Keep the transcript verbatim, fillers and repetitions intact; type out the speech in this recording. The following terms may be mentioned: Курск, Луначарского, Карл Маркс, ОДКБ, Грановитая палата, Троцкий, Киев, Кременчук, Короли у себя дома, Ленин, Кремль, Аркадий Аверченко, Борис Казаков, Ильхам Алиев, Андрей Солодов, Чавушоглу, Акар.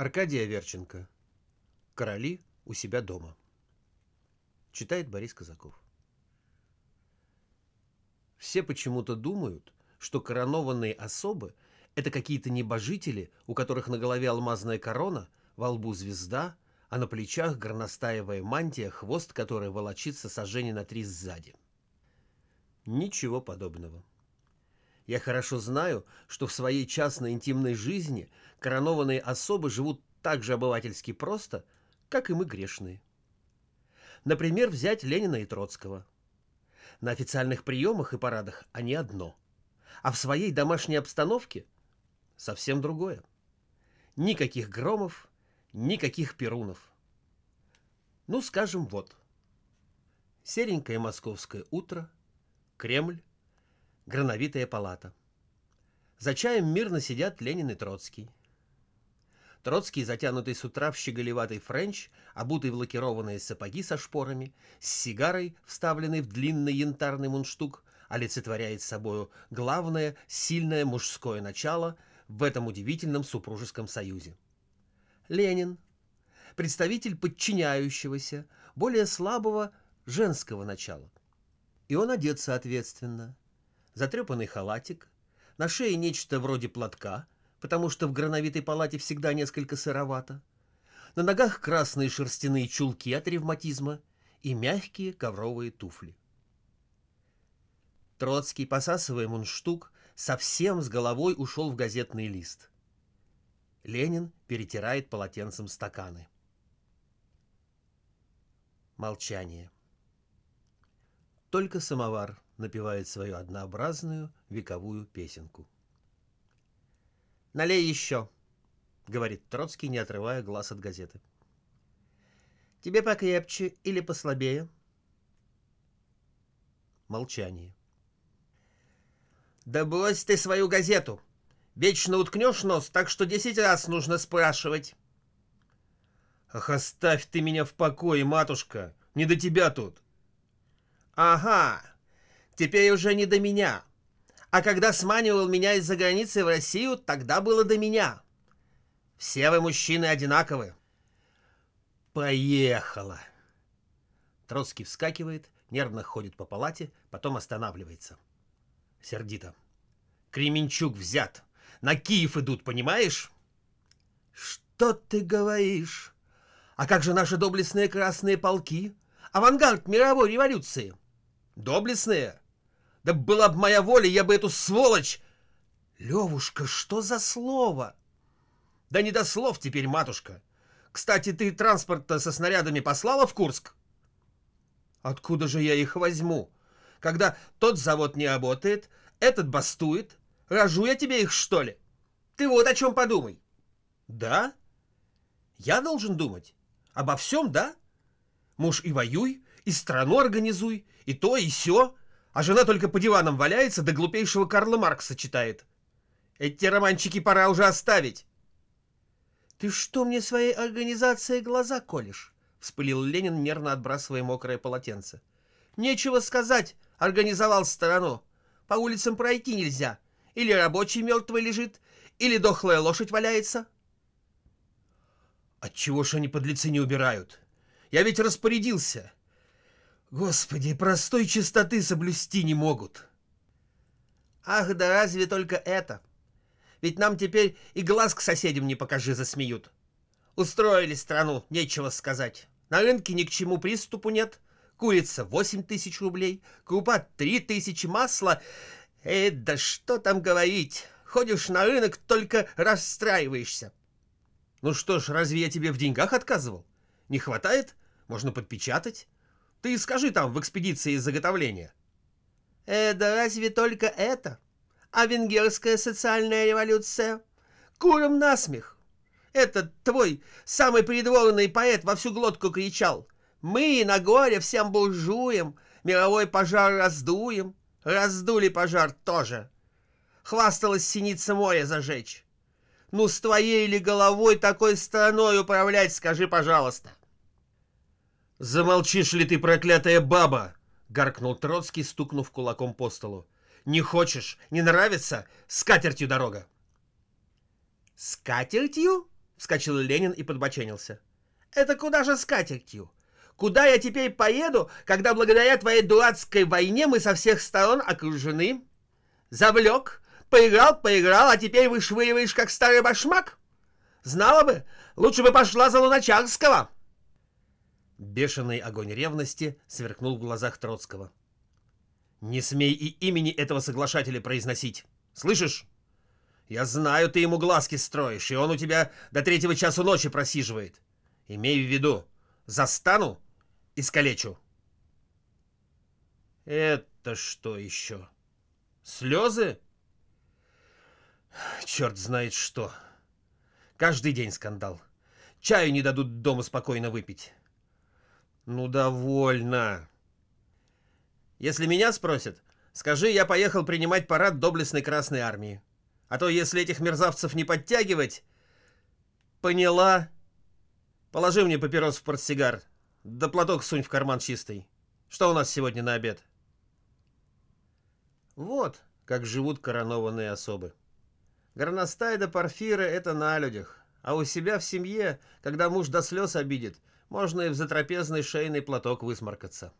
Аркадий Аверченко. «Короли у себя дома». Читает Борис Казаков. Все почему-то думают, что коронованные особы – это какие-то небожители, у которых на голове алмазная корона, во лбу звезда, а на плечах горностаевая мантия, хвост которой волочится сажени на три сзади. Ничего подобного. Я хорошо знаю, что в своей частной интимной жизни коронованные особы живут так же обывательски просто, как и мы грешные. Например, взять Ленина и Троцкого. На официальных приемах и парадах они одно, а в своей домашней обстановке совсем другое. Никаких громов, никаких перунов. Ну, скажем, вот. Серенькое московское утро, Кремль, Грановитая палата. За чаем мирно сидят Ленин и Троцкий. Троцкий, затянутый с утра в щеголеватый френч, обутый в лакированные сапоги со шпорами, с сигарой, вставленной в длинный янтарный мундштук, олицетворяет собою главное, сильное мужское начало в этом удивительном супружеском союзе. Ленин – представитель подчиняющегося, более слабого женского начала. И он одет соответственно. Затрепанный халатик, на шее нечто вроде платка, потому что в грановитой палате всегда несколько сыровато, на ногах красные шерстяные чулки от ревматизма и мягкие ковровые туфли. Троцкий, посасывая мундштук, совсем с головой ушел в газетный лист. Ленин перетирает полотенцем стаканы. Молчание. Только самовар напевает свою однообразную вековую песенку. «Налей еще», — говорит Троцкий, не отрывая глаз от газеты. «Тебе покрепче или послабее?» Молчание. «Да брось ты свою газету! Вечно уткнешь нос, так что десять раз нужно спрашивать». «Ах, оставь ты меня в покое, матушка! Не до тебя тут!» «Ага, теперь уже не до меня. А когда сманивал меня из-за границы в Россию, тогда было до меня. Все вы, мужчины, одинаковы». «Поехала!» Троцкий вскакивает, нервно ходит по палате, потом останавливается. Сердито. «Кременчук взят. На Киев идут, понимаешь?» «Что ты говоришь? А как же наши доблестные красные полки? Авангард мировой революции!» «Доблестные? Да была бы моя воля, я бы эту сволочь...» «Левушка, что за слово?» «Да не до слов теперь, матушка. Кстати, ты транспорт-то со снарядами послала в Курск?» «Откуда же я их возьму? Когда тот завод не работает, этот бастует. Рожу я тебе их, что ли? Ты вот о чем подумай». «Да? Я должен думать? Обо всем, да? Муж и воюй, и страну организуй, и то, и сё. А жена только по диванам валяется, да глупейшего Карла Маркса читает. Эти романчики пора уже оставить». «Ты что мне своей организацией глаза колешь?» — вспылил Ленин, нервно отбрасывая мокрое полотенце. «Нечего сказать, организовал страну. По улицам пройти нельзя. Или рабочий мертвый лежит, или дохлая лошадь валяется». «Отчего ж они подлецы не убирают? Я ведь распорядился. Господи, простой чистоты соблюсти не могут». «Ах, да разве только это? Ведь нам теперь и глаз к соседям не покажи, засмеют. Устроили страну, нечего сказать. На рынке ни к чему приступу нет. Курица восемь тысяч рублей, крупа три тысячи, масло... Э, да что там говорить. Ходишь на рынок, только расстраиваешься». «Ну что ж, разве я тебе в деньгах отказывал? Не хватает? Можно подпечатать. Ты скажи там в экспедиции заготовления». «Э, да разве только это? А венгерская социальная революция? Курам насмех. Этот твой самый придворный поэт во всю глотку кричал: мы на горе всем буржуям, мировой пожар раздуем. Раздули пожар тоже. Хвасталась синица моря зажечь. Ну, с твоей ли головой такой страной управлять, скажи, пожалуйста?» «Замолчишь ли ты, проклятая баба?» — гаркнул Троцкий, стукнув кулаком по столу. «Не хочешь, не нравится — с катертью дорога». «С катертью?» — вскочил Ленин и подбоченился. «Это куда же с катертью? Куда я теперь поеду, когда благодаря твоей дурацкой войне мы со всех сторон окружены? Завлек, поиграл, поиграл, а теперь вышвыриваешь, как старый башмак? Знала бы, лучше бы пошла за Луначарского!» Бешеный огонь ревности сверкнул в глазах Троцкого. «Не смей и имени этого соглашателя произносить. Слышишь? Я знаю, ты ему глазки строишь, и он у тебя до третьего часу ночи просиживает. Имей в виду, застану и искалечу». «Это что еще? Слезы? Черт знает что. Каждый день скандал. Чаю не дадут дома спокойно выпить. Ну, довольно. Если меня спросят, скажи, я поехал принимать парад доблестной Красной Армии. А то, если этих мерзавцев не подтягивать... Поняла? Положи мне папирос в портсигар, да платок сунь в карман чистый. Что у нас сегодня на обед?» Вот как живут коронованные особы. Горностай да порфиры — это на людях. А у себя в семье, когда муж до слез обидит, можно и в затрапезный шейный платок высморкаться.